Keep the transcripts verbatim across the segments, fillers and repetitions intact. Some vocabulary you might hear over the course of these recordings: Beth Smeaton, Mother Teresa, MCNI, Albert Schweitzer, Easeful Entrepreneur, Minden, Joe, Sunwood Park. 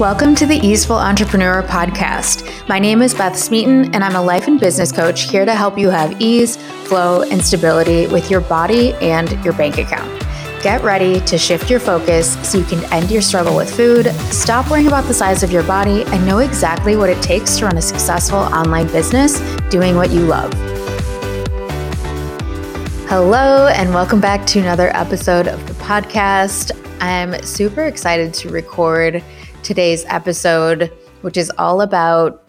Welcome to the Easeful Entrepreneur podcast. My name is Beth Smeaton, and I'm a life and business coach here to help you have ease, flow, and stability with your body and your bank account. Get ready to shift your focus so you can end your struggle with food, stop worrying about the size of your body, and know exactly what it takes to run a successful online business doing what you love. Hello, and welcome back to another episode of the podcast. I'm super excited to record today's episode, which is all about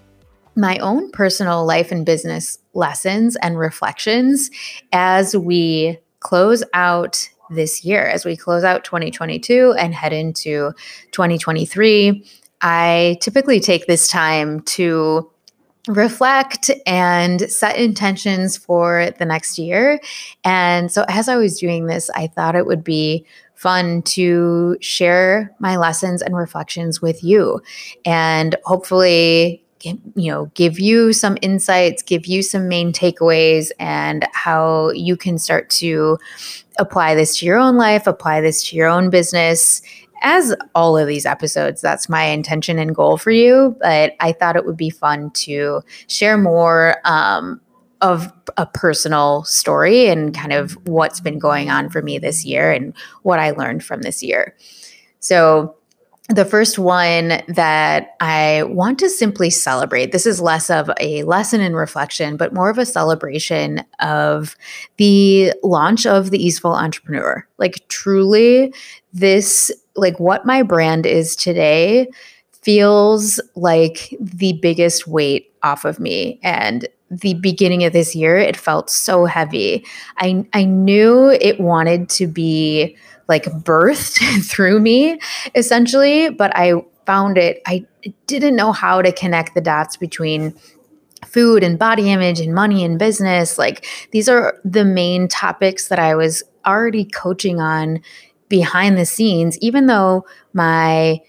my own personal life and business lessons and reflections as we close out this year, as we close out twenty twenty-two and head into twenty twenty-three. I typically take this time to reflect and set intentions for the next year. And so as I was doing this, I thought it would be fun to share my lessons and reflections with you, and hopefully, you know, give you some insights, give you some main takeaways, and how you can start to apply this to your own life, apply this to your own business. As all of these episodes, that's my intention and goal for you. But I thought it would be fun to share more um, of a personal story and kind of what's been going on for me this year and what I learned from this year. So the first one that I want to simply celebrate, this is less of a lesson in reflection, but more of a celebration of the launch of the Easeful Entrepreneur. Like truly this, like what my brand is today feels like the biggest weight off of me. And the beginning of this year, it felt so heavy. I I knew it wanted to be like birthed through me essentially, but I found it, I didn't know how to connect the dots between food and body image and money and business. Like these are the main topics that I was already coaching on behind the scenes, even though my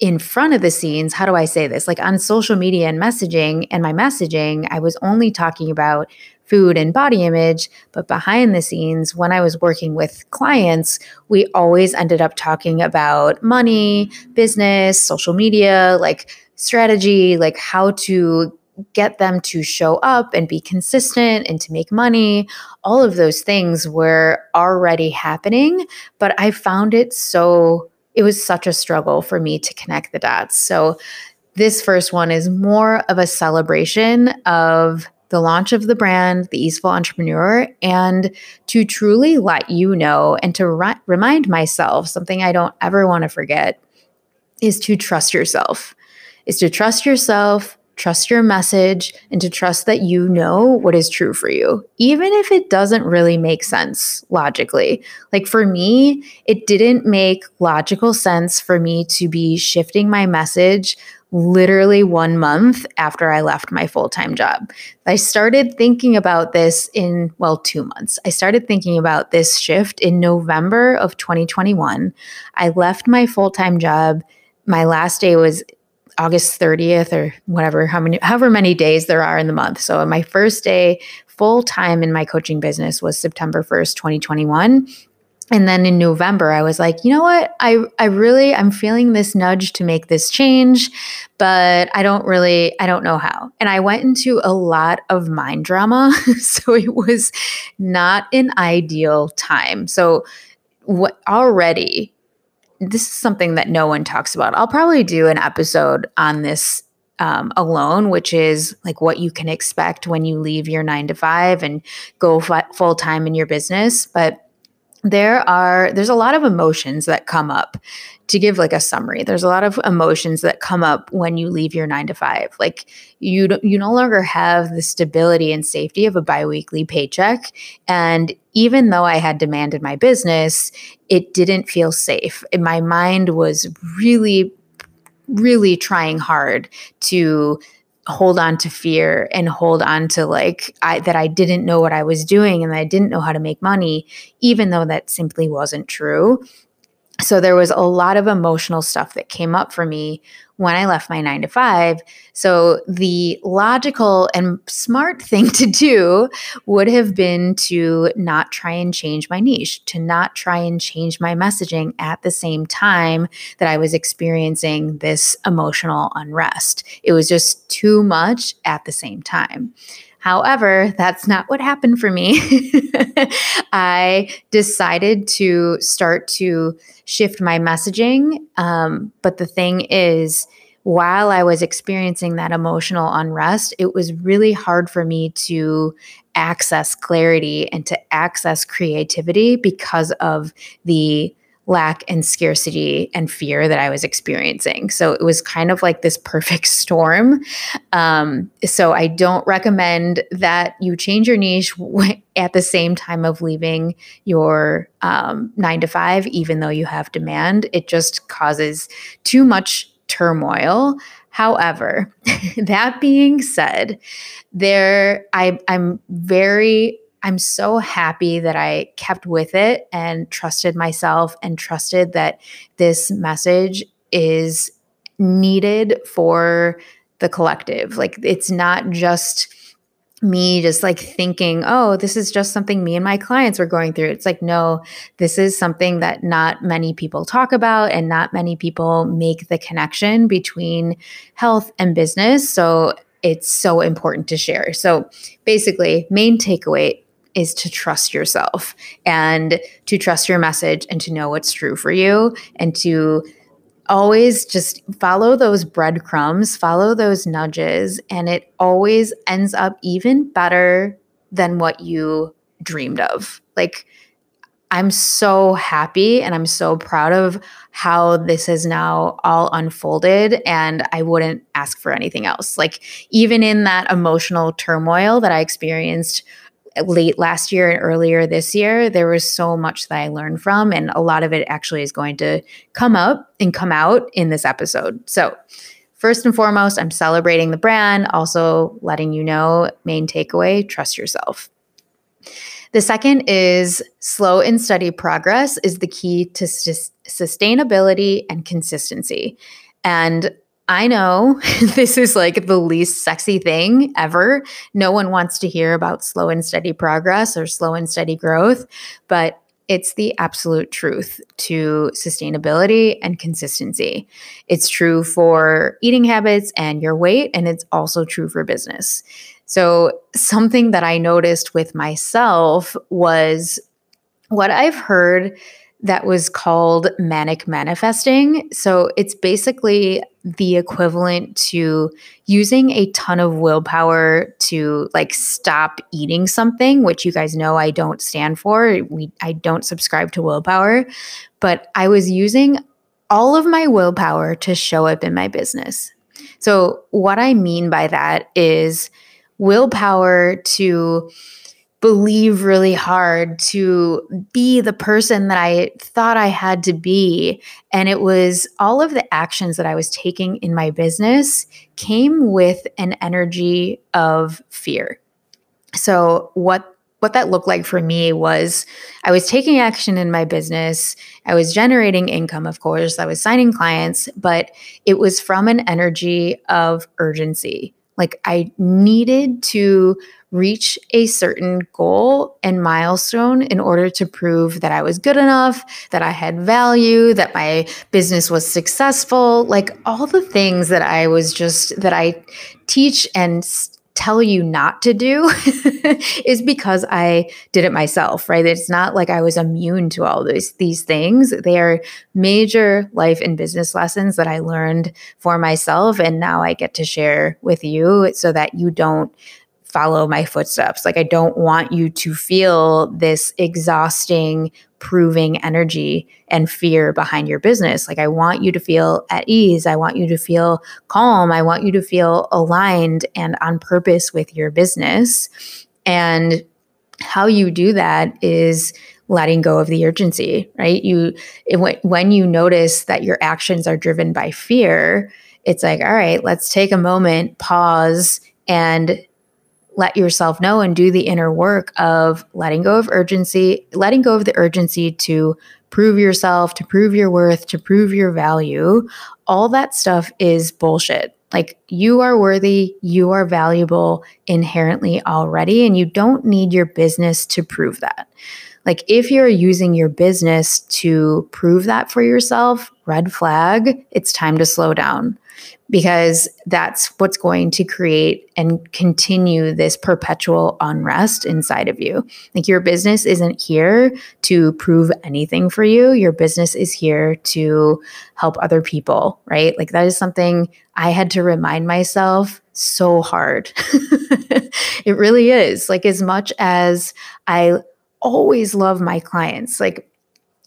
in front of the scenes, how do I say this? Like on social media and messaging and my messaging, I was only talking about food and body image, but behind the scenes, when I was working with clients, we always ended up talking about money, business, social media, like strategy, like how to get them to show up and be consistent and to make money. All of those things were already happening, but I found it so it was such a struggle for me to connect the dots. So this first one is more of a celebration of the launch of the brand, the Easeful Entrepreneur, and to truly let you know and to re- remind myself, something I don't ever want to forget, is to trust yourself, is to trust yourself, trust your message, and to trust that you know what is true for you, even if it doesn't really make sense logically. Like for me, it didn't make logical sense for me to be shifting my message literally one month after I left my full-time job. I started thinking about this in, well, two months. I started thinking about this shift in November of twenty twenty-one. I left my full-time job. My last day was August thirtieth or whatever, how many, however many days there are in the month. So my first day full time in my coaching business was September first, twenty twenty-one. And then in November, I was like, you know what? I, I really, I'm feeling this nudge to make this change, but I don't really, I don't know how. And I went into a lot of mind drama. So it was not an ideal time. So what already, this is something that no one talks about. I'll probably do an episode on this um, alone, which is like what you can expect when you leave your nine to five and go f- full time in your business. But there are, there's a lot of emotions that come up. To give like a summary, there's a lot of emotions that come up when you leave your nine to five. Like you, don't, you no longer have the stability and safety of a biweekly paycheck. And even though I had demand in my business, it didn't feel safe. And my mind was really, really trying hard to hold on to fear and hold on to like I, that I didn't know what I was doing and I didn't know how to make money, even though that simply wasn't true. So there was a lot of emotional stuff that came up for me when I left my nine to five. So the logical and smart thing to do would have been to not try and change my niche, to not try and change my messaging at the same time that I was experiencing this emotional unrest. It was just too much at the same time. However, that's not what happened for me. I decided to start to shift my messaging. Um, but the thing is, while I was experiencing that emotional unrest, it was really hard for me to access clarity and to access creativity because of the lack and scarcity and fear that I was experiencing. So it was kind of like this perfect storm. Um, so I don't recommend that you change your niche at the same time of leaving your um, nine to five, even though you have demand. It just causes too much turmoil. However, that being said, there I, I'm very I'm so happy that I kept with it and trusted myself and trusted that this message is needed for the collective. Like, it's not just me just like thinking, oh, this is just something me and my clients were going through. It's like, no, this is something that not many people talk about and not many people make the connection between health and business. So it's so important to share. So basically, main takeaway is to trust yourself and to trust your message and to know what's true for you and to always just follow those breadcrumbs, follow those nudges, and it always ends up even better than what you dreamed of. Like, I'm so happy and I'm so proud of how this has now all unfolded, and I wouldn't ask for anything else. Like, even in that emotional turmoil that I experienced late last year and earlier this year, there was so much that I learned from, and a lot of it actually is going to come up and come out in this episode. So first and foremost, I'm celebrating the brand, also letting you know, main takeaway, trust yourself. The second is slow and steady progress is the key to sus- sustainability and consistency. And I know this is like the least sexy thing ever. No one wants to hear about slow and steady progress or slow and steady growth, but it's the absolute truth to sustainability and consistency. It's true for eating habits and your weight, and it's also true for business. So something that I noticed with myself was what I've heard that was called manic manifesting. So it's basically the equivalent to using a ton of willpower to like stop eating something, which you guys know I don't stand for. We I don't subscribe to willpower, but I was using all of my willpower to show up in my business. So what I mean by that is willpower to believe really hard, to be the person that I thought I had to be. And it was all of the actions that I was taking in my business came with an energy of fear. So what what that looked like for me was I was taking action in my business. I was generating income, of course. I was signing clients, but it was from an energy of urgency. Like, I needed to reach a certain goal and milestone in order to prove that I was good enough, that I had value, that my business was successful, like all the things that I was just, that I teach and tell you not to do is because I did it myself, right? It's not like I was immune to all these, these things. They are major life and business lessons that I learned for myself. And now I get to share with you so that you don't follow my footsteps. Like, I don't want you to feel this exhausting, proving energy and fear behind your business. Like, I want you to feel at ease. I want you to feel calm. I want you to feel aligned and on purpose with your business. And how you do that is letting go of the urgency, right? You, it, when you notice that your actions are driven by fear, it's like, all right, let's take a moment, pause, and let yourself know and do the inner work of letting go of urgency, letting go of the urgency to prove yourself, to prove your worth, to prove your value, all that stuff is bullshit. Like, you are worthy, you are valuable inherently already, and you don't need your business to prove that. Like, if you're using your business to prove that for yourself, red flag, it's time to slow down, because that's what's going to create and continue this perpetual unrest inside of you. Like, your business isn't here to prove anything for you. Your business is here to help other people, right? Like, that is something I had to remind myself so hard. It really is. Like, as much as I always love my clients, like,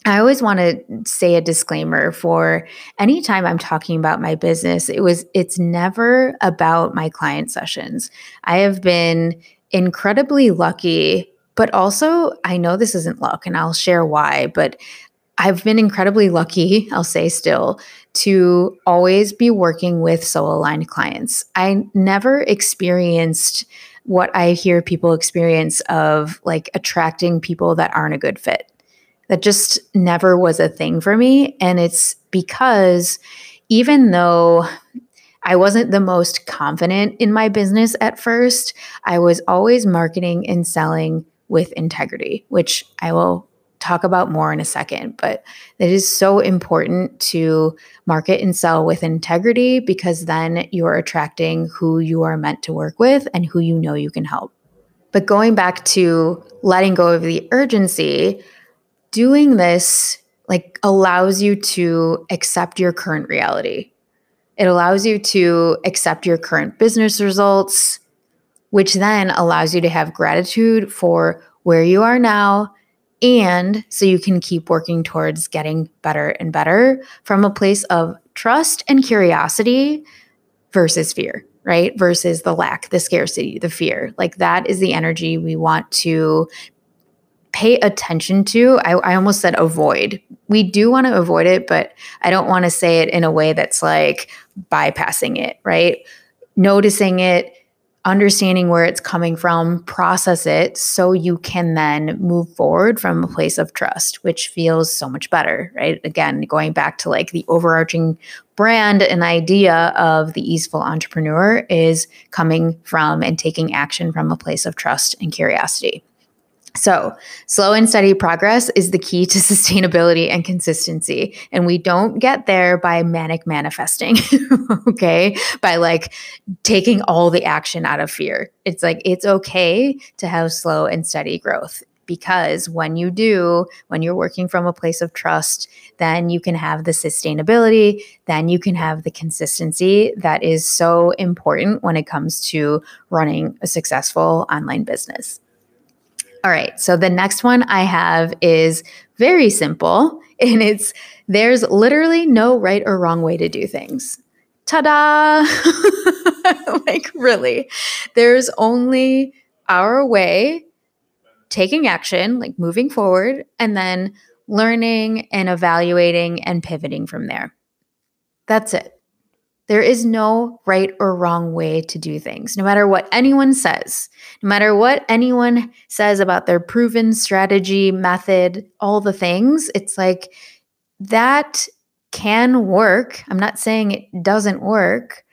I always want to say a disclaimer for any time I'm talking about my business. It was, it's never about my client sessions. I have been incredibly lucky, but also I know this isn't luck, and I'll share why, but I've been incredibly lucky, I'll say still, to always be working with soul-aligned clients. I never experienced what I hear people experience of, like, attracting people that aren't a good fit. That just never was a thing for me. And it's because even though I wasn't the most confident in my business at first, I was always marketing and selling with integrity, which I will talk about more in a second. But it is so important to market and sell with integrity, because then you're attracting who you are meant to work with and who you know you can help. But going back to letting go of the urgency, doing this, like, allows you to accept your current reality. It allows you to accept your current business results, which then allows you to have gratitude for where you are now. And so you can keep working towards getting better and better from a place of trust and curiosity versus fear, right? Versus the lack, the scarcity, the fear. Like, that is the energy we want to pay attention to. I, I almost said avoid. We do want to avoid it, but I don't want to say it in a way that's like bypassing it, right? Noticing it, understanding where it's coming from, process it so you can then move forward from a place of trust, which feels so much better, right? Again, going back to, like, the overarching brand and idea of the Easeful Entrepreneur is coming from and taking action from a place of trust and curiosity. So slow and steady progress is the key to sustainability and consistency. And we don't get there by manic manifesting, okay? By, like, taking all the action out of fear. It's like, it's okay to have slow and steady growth, because when you do, when you're working from a place of trust, then you can have the sustainability, then you can have the consistency that is so important when it comes to running a successful online business. All right, so the next one I have is very simple, and it's there's literally no right or wrong way to do things. Ta-da! Like, really, there's only our way, taking action, like moving forward, and then learning and evaluating and pivoting from there. That's it. There is no right or wrong way to do things, no matter what anyone says, no matter what anyone says about their proven strategy, method, all the things. It's like, that can work. I'm not saying it doesn't work,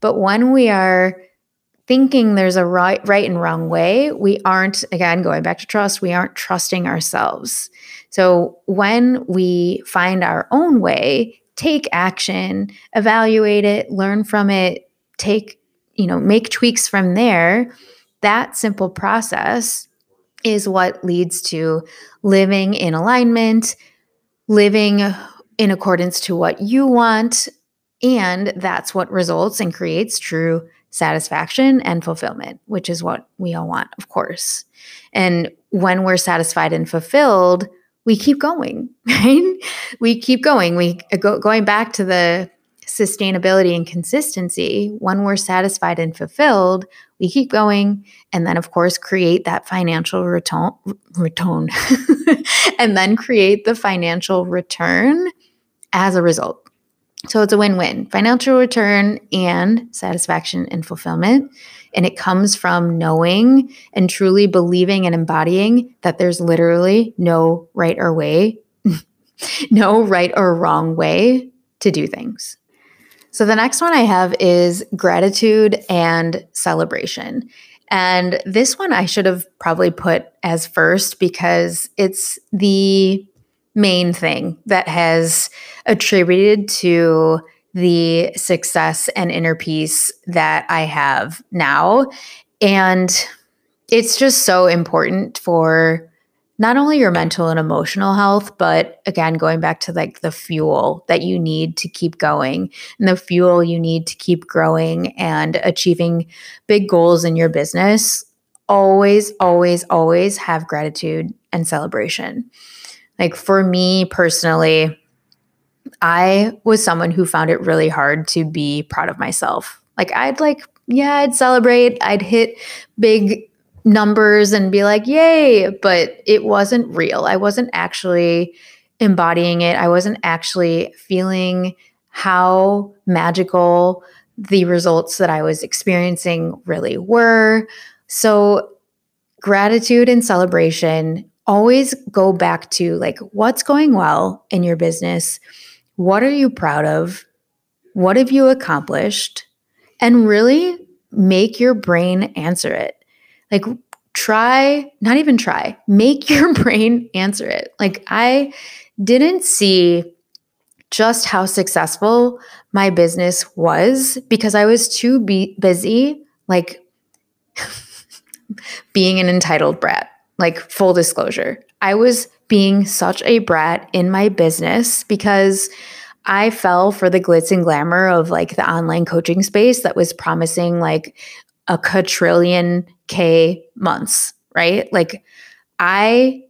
but when we are thinking there's a right, right and wrong way, we aren't, again, going back to trust, we aren't trusting ourselves. So when we find our own way, take action, evaluate it, learn from it, take, you know, make tweaks from there. That simple process is what leads to living in alignment, living in accordance to what you want, and that's what results and creates true satisfaction and fulfillment, which is what we all want, of course. And when we're satisfied and fulfilled, we keep going, right? We keep going. We go, going back to the sustainability and consistency. When we're satisfied and fulfilled, we keep going, and then, of course, create that financial return. return and then create the financial return as a result. So it's a win-win: financial return and satisfaction and fulfillment. And it comes from knowing and truly believing and embodying that there's literally no right or way, No right or wrong way to do things. So the next one I have is gratitude and celebration. And this one I should have probably put as first because it's the main thing that has attributed to the success and inner peace that I have now. And it's just so important for not only your mental and emotional health, but again, going back to like the fuel that you need to keep going and the fuel you need to keep growing and achieving big goals in your business, always, always, always have gratitude and celebration. Like for me personally, I was someone who found it really hard to be proud of myself. Like I'd like, yeah, I'd celebrate, I'd hit big numbers and be like, yay, but it wasn't real. I wasn't actually embodying it. I wasn't actually feeling how magical the results that I was experiencing really were. So gratitude and celebration, always go back to like what's going well in your business. What are you proud of? What have you accomplished? And really make your brain answer it. Like try, not even try, make your brain answer it. Like I didn't see just how successful my business was because I was too be- busy, like being an entitled brat, like full disclosure. I was being such a brat in my business because I fell for the glitz and glamour of like the online coaching space that was promising like a quadrillion K months, right? Like I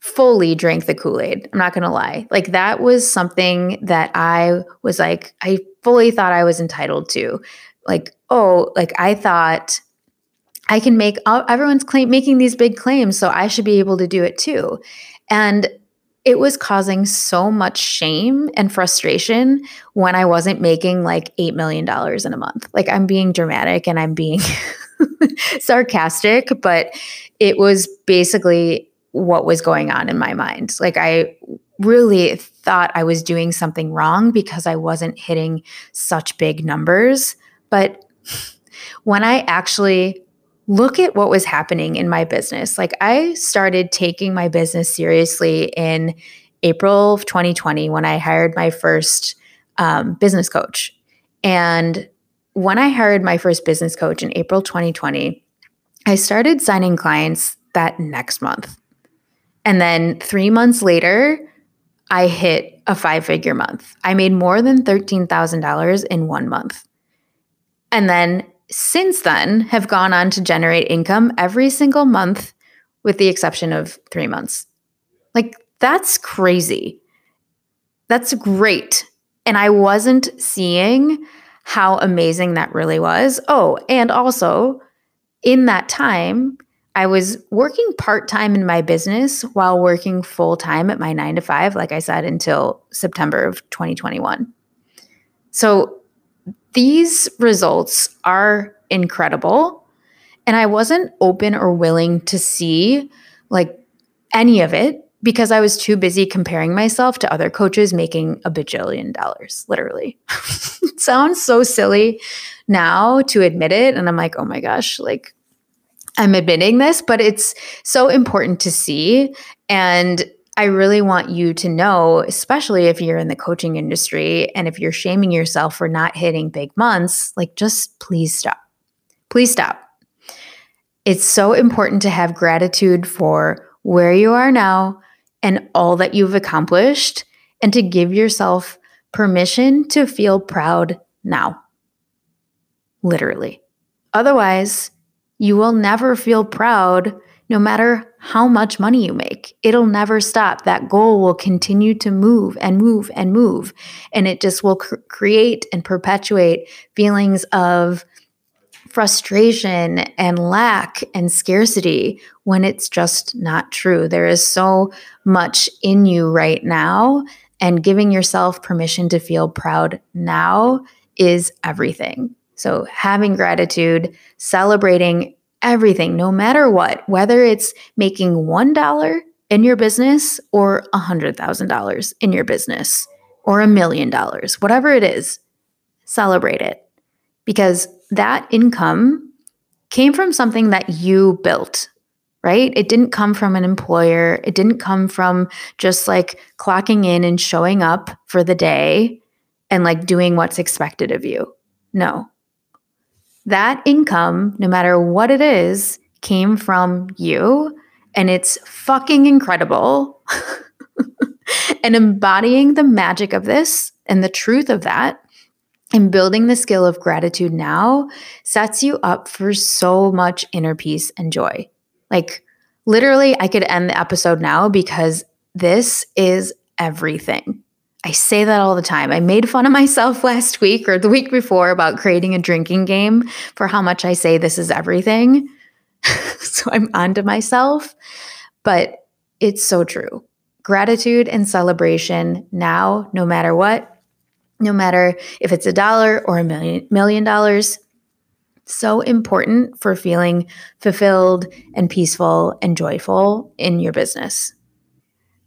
fully drank the Kool-Aid. I'm not going to lie. Like that was something that I was like, I fully thought I was entitled to. Like, oh, like I thought I can make, everyone's claim, making these big claims, so I should be able to do it too. And it was causing so much shame and frustration when I wasn't making like eight million dollars in a month. Like I'm being dramatic and I'm being sarcastic, but it was basically what was going on in my mind. Like I really thought I was doing something wrong because I wasn't hitting such big numbers. But when I actually look at what was happening in my business. Like I started taking my business seriously in April of twenty twenty when I hired my first um, business coach. And when I hired my first business coach in April twenty twenty, I started signing clients that next month. And then three months later, I hit a five-figure month. I made more than thirteen thousand dollars in one month. And then since then, have gone on to generate income every single month with the exception of three months. Like, that's crazy. That's great. And I wasn't seeing how amazing that really was. Oh, and also in that time, I was working part-time in my business while working full-time at my nine to five, like I said, until September of twenty twenty-one. So these results are incredible, and I wasn't open or willing to see like any of it because I was too busy comparing myself to other coaches making a bajillion dollars, literally. It sounds so silly now to admit it, and I'm like, oh my gosh, like I'm admitting this, but it's so important to see, and I really want you to know, especially if you're in the coaching industry and if you're shaming yourself for not hitting big months, like just please stop. Please stop. It's so important to have gratitude for where you are now and all that you've accomplished and to give yourself permission to feel proud now. Literally. Otherwise, you will never feel proud no matter how much money you make. It'll never stop. That goal will continue to move and move and move. And it just will cr- create and perpetuate feelings of frustration and lack and scarcity when it's just not true. There is so much in you right now, and giving yourself permission to feel proud now is everything. So having gratitude, celebrating everything, no matter what, whether it's making one dollar in your business or one hundred thousand dollars in your business or a million dollars, whatever it is, celebrate it, because that income came from something that you built, right? It didn't come from an employer. It didn't come from just like clocking in and showing up for the day and like doing what's expected of you. No, that income, no matter what it is, came from you. And it's fucking incredible. And embodying the magic of this and the truth of that and building the skill of gratitude now sets you up for so much inner peace and joy. Like literally, I could end the episode now because this is everything. I say that all the time. I made fun of myself last week or the week before about creating a drinking game for how much I say this is everything. So I'm onto myself, but it's so true. Gratitude and celebration now, no matter what, no matter if it's a dollar or a million, million dollars, so important for feeling fulfilled and peaceful and joyful in your business.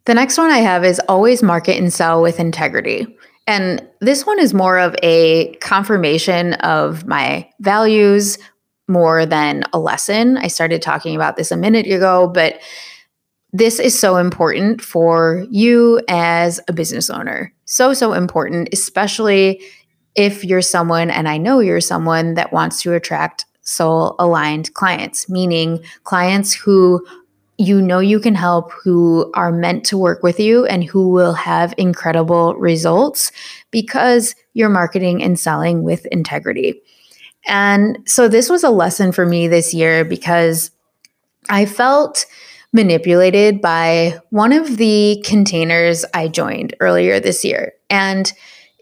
The next one I have is always market and sell with integrity. And this one is more of a confirmation of my values more than a lesson. I started talking about this a minute ago, but this is so important for you as a business owner. So, so important, especially if you're someone, and I know you're someone that wants to attract soul-aligned clients, meaning clients who you know you can help, who are meant to work with you, and who will have incredible results because you're marketing and selling with integrity. And so this was a lesson for me this year because I felt manipulated by one of the containers I joined earlier this year. And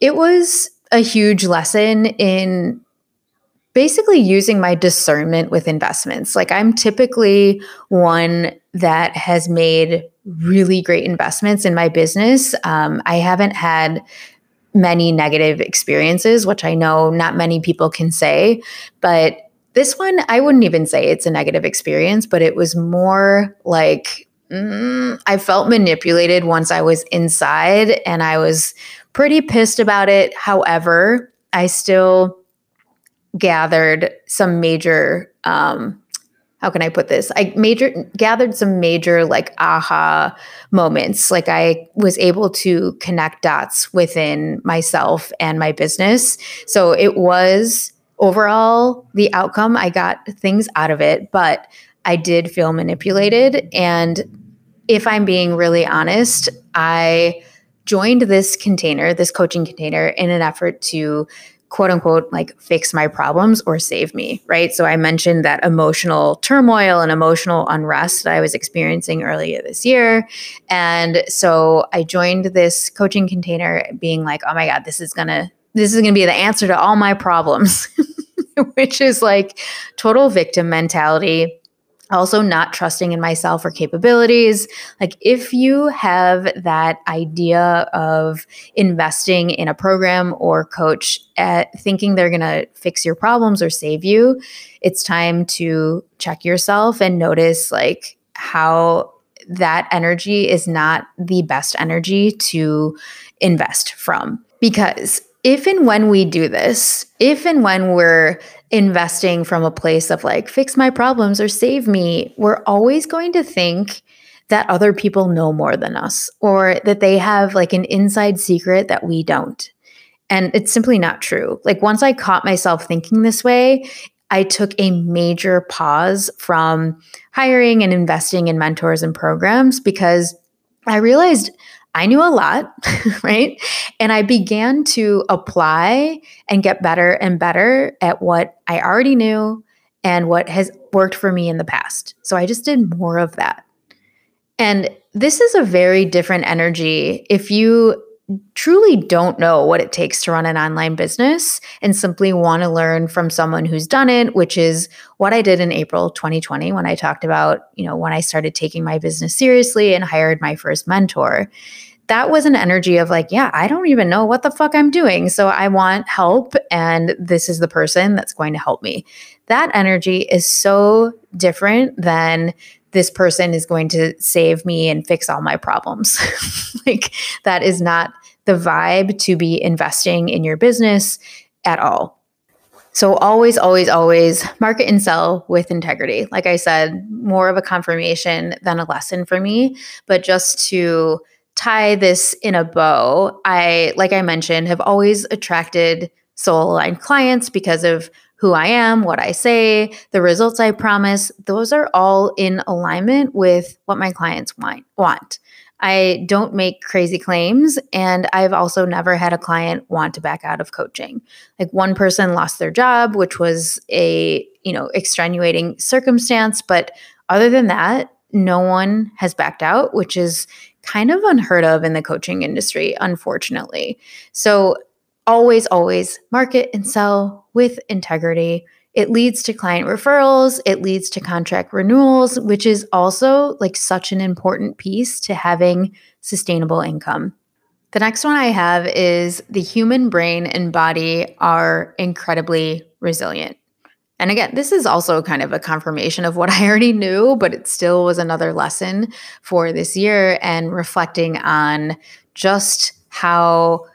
it was a huge lesson in basically using my discernment with investments. Like I'm typically one that has made really great investments in my business. Um, I haven't had many negative experiences, which I know not many people can say, but this one, I wouldn't even say it's a negative experience, but it was more like mm, I felt manipulated once I was inside and I was pretty pissed about it. However, I still gathered some major, um, how can I put this? I major gathered some major like aha moments. Like I was able to connect dots within myself and my business. So it was overall the outcome, I got things out of it, but I did feel manipulated. And if I'm being really honest, I joined this container, this coaching container, in an effort to quote unquote, like fix my problems or save me, right? So I mentioned that emotional turmoil and emotional unrest that I was experiencing earlier this year. And so I joined this coaching container being like, oh my God, this is going to, this is going to be the answer to all my problems, which is like total victim mentality. Also not trusting in myself or capabilities. Like if you have that idea of investing in a program or coach at thinking they're going to fix your problems or save you, it's time to check yourself and notice like how that energy is not the best energy to invest from. Because if and when we do this, if and when we're investing from a place of like, fix my problems or save me, we're always going to think that other people know more than us or that they have like an inside secret that we don't. And it's simply not true. Like once I caught myself thinking this way, I took a major pause from hiring and investing in mentors and programs because I realized I knew a lot, right? And I began to apply and get better and better at what I already knew and what has worked for me in the past. So I just did more of that. And this is a very different energy if you truly don't know what it takes to run an online business and simply want to learn from someone who's done it, which is what I did in April twenty twenty when I talked about, you know, when I started taking my business seriously and hired my first mentor. That was an energy of like, yeah, I don't even know what the fuck I'm doing. So I want help. And this is the person that's going to help me. That energy is so different than this person is going to save me and fix all my problems. Like, that is not the vibe to be investing in your business at all. So always, always, always market and sell with integrity. Like I said, more of a confirmation than a lesson for me, but just to tie this in a bow, I, like I mentioned, have always attracted soul-aligned clients because of who I am, what I say, the results I promise. Those are all in alignment with what my clients want. I don't make crazy claims, and I've also never had a client want to back out of coaching. Like, one person lost their job, which was a, you know, extenuating circumstance, but other than that, no one has backed out, which is kind of unheard of in the coaching industry, unfortunately. So always, always market and sell with integrity. It leads to client referrals. It leads to contract renewals, which is also like such an important piece to having sustainable income. The next one I have is the human brain and body are incredibly resilient. And again, this is also kind of a confirmation of what I already knew, but it still was another lesson for this year and reflecting on just how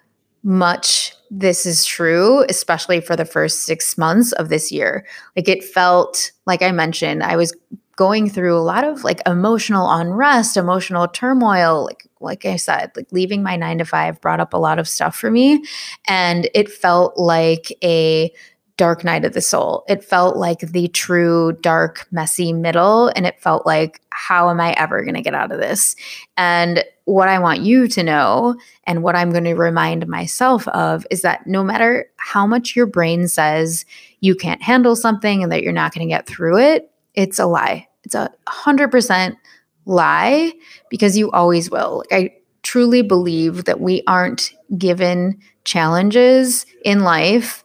much this is true, especially for the first six months of this year. Like, it felt, like I mentioned, I was going through a lot of like emotional unrest, emotional turmoil. Like, like I said, like leaving my nine to five brought up a lot of stuff for me. And it felt like a dark night of the soul. It felt like the true dark, messy middle. And it felt like, how am I ever going to get out of this? And what I want you to know, and what I'm going to remind myself of, is that no matter how much your brain says you can't handle something and that you're not going to get through it, it's a lie. It's a one hundred percent lie, because you always will. Like, I truly believe that we aren't given challenges in life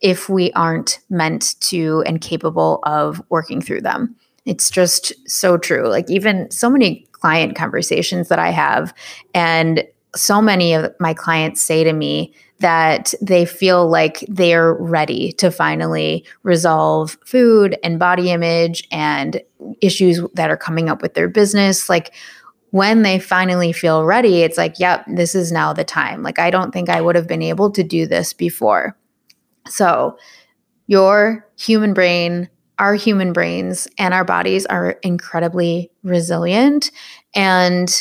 if we aren't meant to and capable of working through them. It's just so true. Like, even so many client conversations that I have, and so many of my clients say to me that they feel like they're ready to finally resolve food and body image and issues that are coming up with their business. Like, when they finally feel ready, it's like, yep, this is now the time. Like, I don't think I would have been able to do this before. So your human brain, our human brains and our bodies are incredibly resilient. And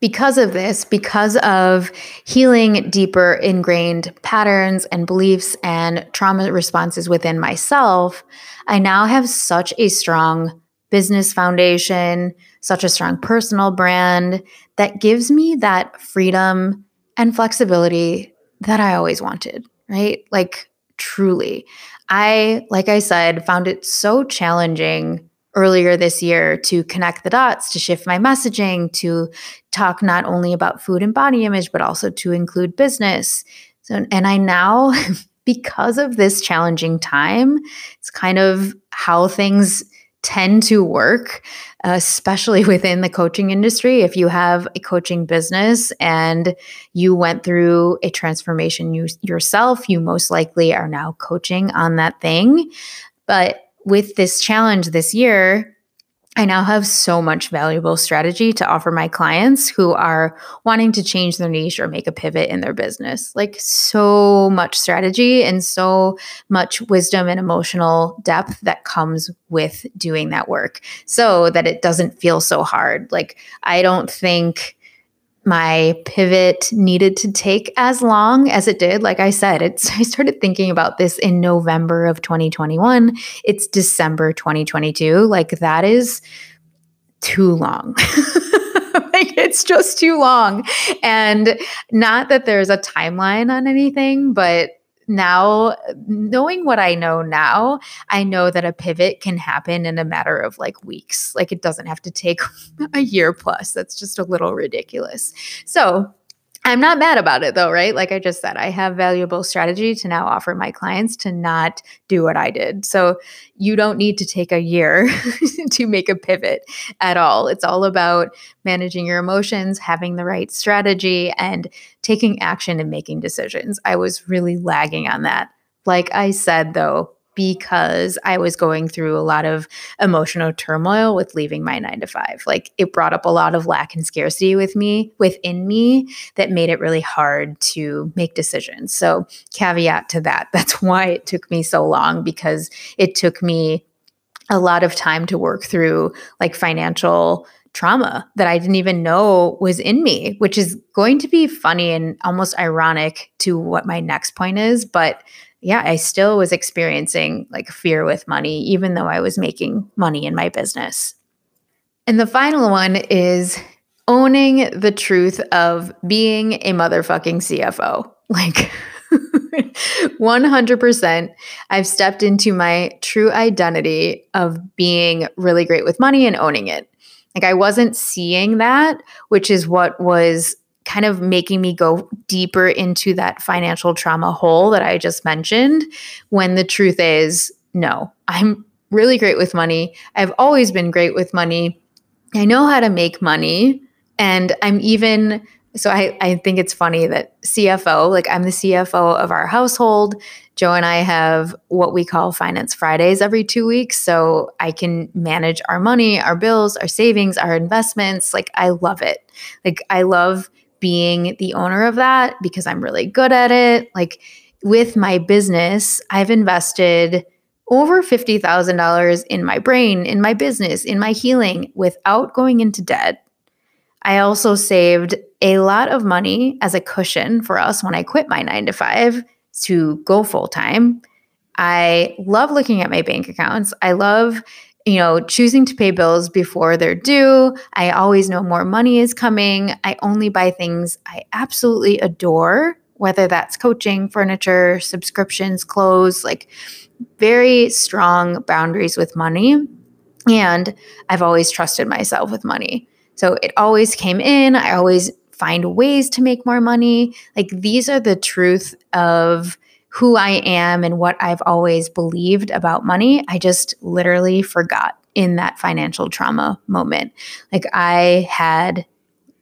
because of this, because of healing deeper ingrained patterns and beliefs and trauma responses within myself, I now have such a strong business foundation, such a strong personal brand that gives me that freedom and flexibility that I always wanted, right? Like, truly. I, like I said, found it so challenging earlier this year to connect the dots, to shift my messaging, to talk not only about food and body image, but also to include business. So, and I now, because of this challenging time, it's kind of how things tend to work, especially within the coaching industry. If you have a coaching business and you went through a transformation you, yourself, you most likely are now coaching on that thing. But with this challenge this year, I now have so much valuable strategy to offer my clients who are wanting to change their niche or make a pivot in their business. Like, so much strategy and so much wisdom and emotional depth that comes with doing that work, so that it doesn't feel so hard. Like, I don't think my pivot needed to take as long as it did. Like I said, it's, I started thinking about this in November of twenty twenty-one. It's December twenty twenty-two. Like, that is too long. Like, it's just too long. And not that there's a timeline on anything, but now, knowing what I know now, I know that a pivot can happen in a matter of like weeks. Like, it doesn't have to take a year plus. That's just a little ridiculous. So I'm not mad about it though, right? Like I just said, I have valuable strategy to now offer my clients to not do what I did. So you don't need to take a year to make a pivot at all. It's all about managing your emotions, having the right strategy, and taking action and making decisions. I was really lagging on that. Like I said though, because I was going through a lot of emotional turmoil with leaving my nine to five. Like, it brought up a lot of lack and scarcity with me, within me, that made it really hard to make decisions. So caveat to that, that's why it took me so long, because it took me a lot of time to work through like financial trauma that I didn't even know was in me, which is going to be funny and almost ironic to what my next point is. But yeah, I still was experiencing like fear with money, even though I was making money in my business. And the final one is owning the truth of being a motherfucking C F O. Like one hundred percent, I've stepped into my true identity of being really great with money and owning it. Like, I wasn't seeing that, which is what was kind of making me go deeper into that financial trauma hole that I just mentioned, when the truth is, no, I'm really great with money. I've always been great with money. I know how to make money. And I'm even, so I, I think it's funny that C F O, like I'm the C F O of our household. Joe and I have what we call Finance Fridays every two weeks. So I can manage our money, our bills, our savings, our investments. Like, I love it. Like, I love being the owner of that because I'm really good at it. Like, with my business, I've invested over fifty thousand dollars in my brain, in my business, in my healing without going into debt. I also saved a lot of money as a cushion for us when I quit my nine to five to go full time. I love looking at my bank accounts. I love, you know, choosing to pay bills before they're due. I always know more money is coming. I only buy things I absolutely adore, whether that's coaching, furniture, subscriptions, clothes, like very strong boundaries with money. And I've always trusted myself with money. So it always came in. I always find ways to make more money. Like, these are the truth of who I am and what I've always believed about money. I just literally forgot in that financial trauma moment. Like, I had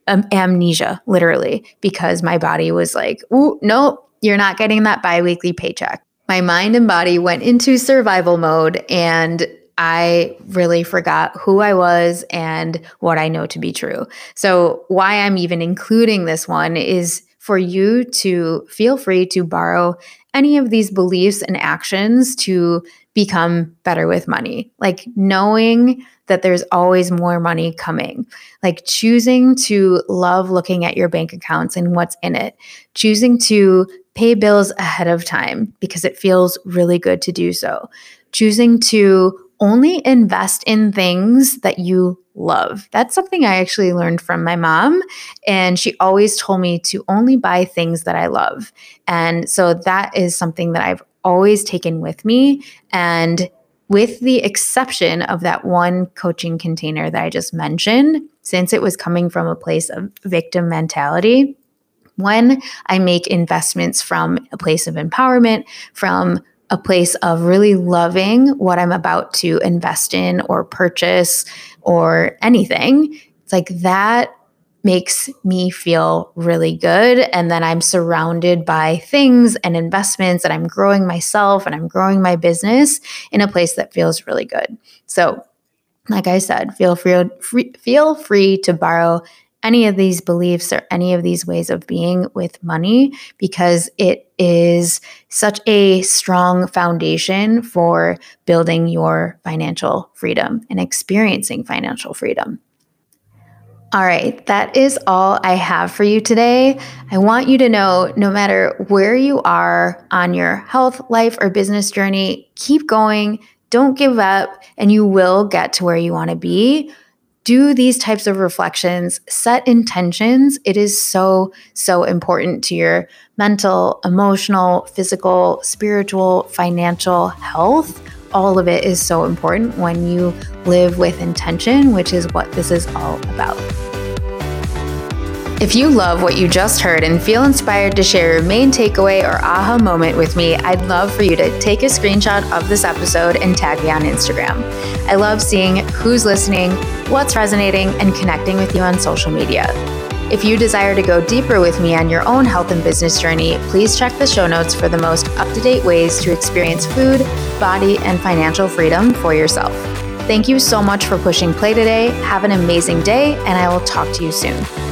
um, amnesia, literally, because my body was like, "Ooh, no, you're not getting that biweekly paycheck." My mind and body went into survival mode, and I really forgot who I was and what I know to be true. So why I'm even including this one is for you to feel free to borrow any of these beliefs and actions to become better with money. Like, knowing that there's always more money coming, like choosing to love looking at your bank accounts and what's in it, choosing to pay bills ahead of time because it feels really good to do so, choosing to only invest in things that you love. That's something I actually learned from my mom. And she always told me to only buy things that I love. And so that is something that I've always taken with me. And with the exception of that one coaching container that I just mentioned, since it was coming from a place of victim mentality, when I make investments from a place of empowerment, from a place of really loving what I'm about to invest in or purchase or anything, it's like that makes me feel really good. And then I'm surrounded by things and investments, and I'm growing myself and I'm growing my business in a place that feels really good. So, like I said, feel free, free feel free to borrow any of these beliefs or any of these ways of being with money, because it is such a strong foundation for building your financial freedom and experiencing financial freedom. All right, that is all I have for you today. I want you to know, no matter where you are on your health, life, or business journey, keep going, don't give up, and you will get to where you want to be. Do these types of reflections, set intentions. It is so, so important to your mental, emotional, physical, spiritual, financial health. All of it is so important when you live with intention, which is what this is all about. If you love what you just heard and feel inspired to share your main takeaway or aha moment with me, I'd love for you to take a screenshot of this episode and tag me on Instagram. I love seeing who's listening, what's resonating, and connecting with you on social media. If you desire to go deeper with me on your own health and business journey, please check the show notes for the most up-to-date ways to experience food, body, and financial freedom for yourself. Thank you so much for pushing play today. Have an amazing day, and I will talk to you soon.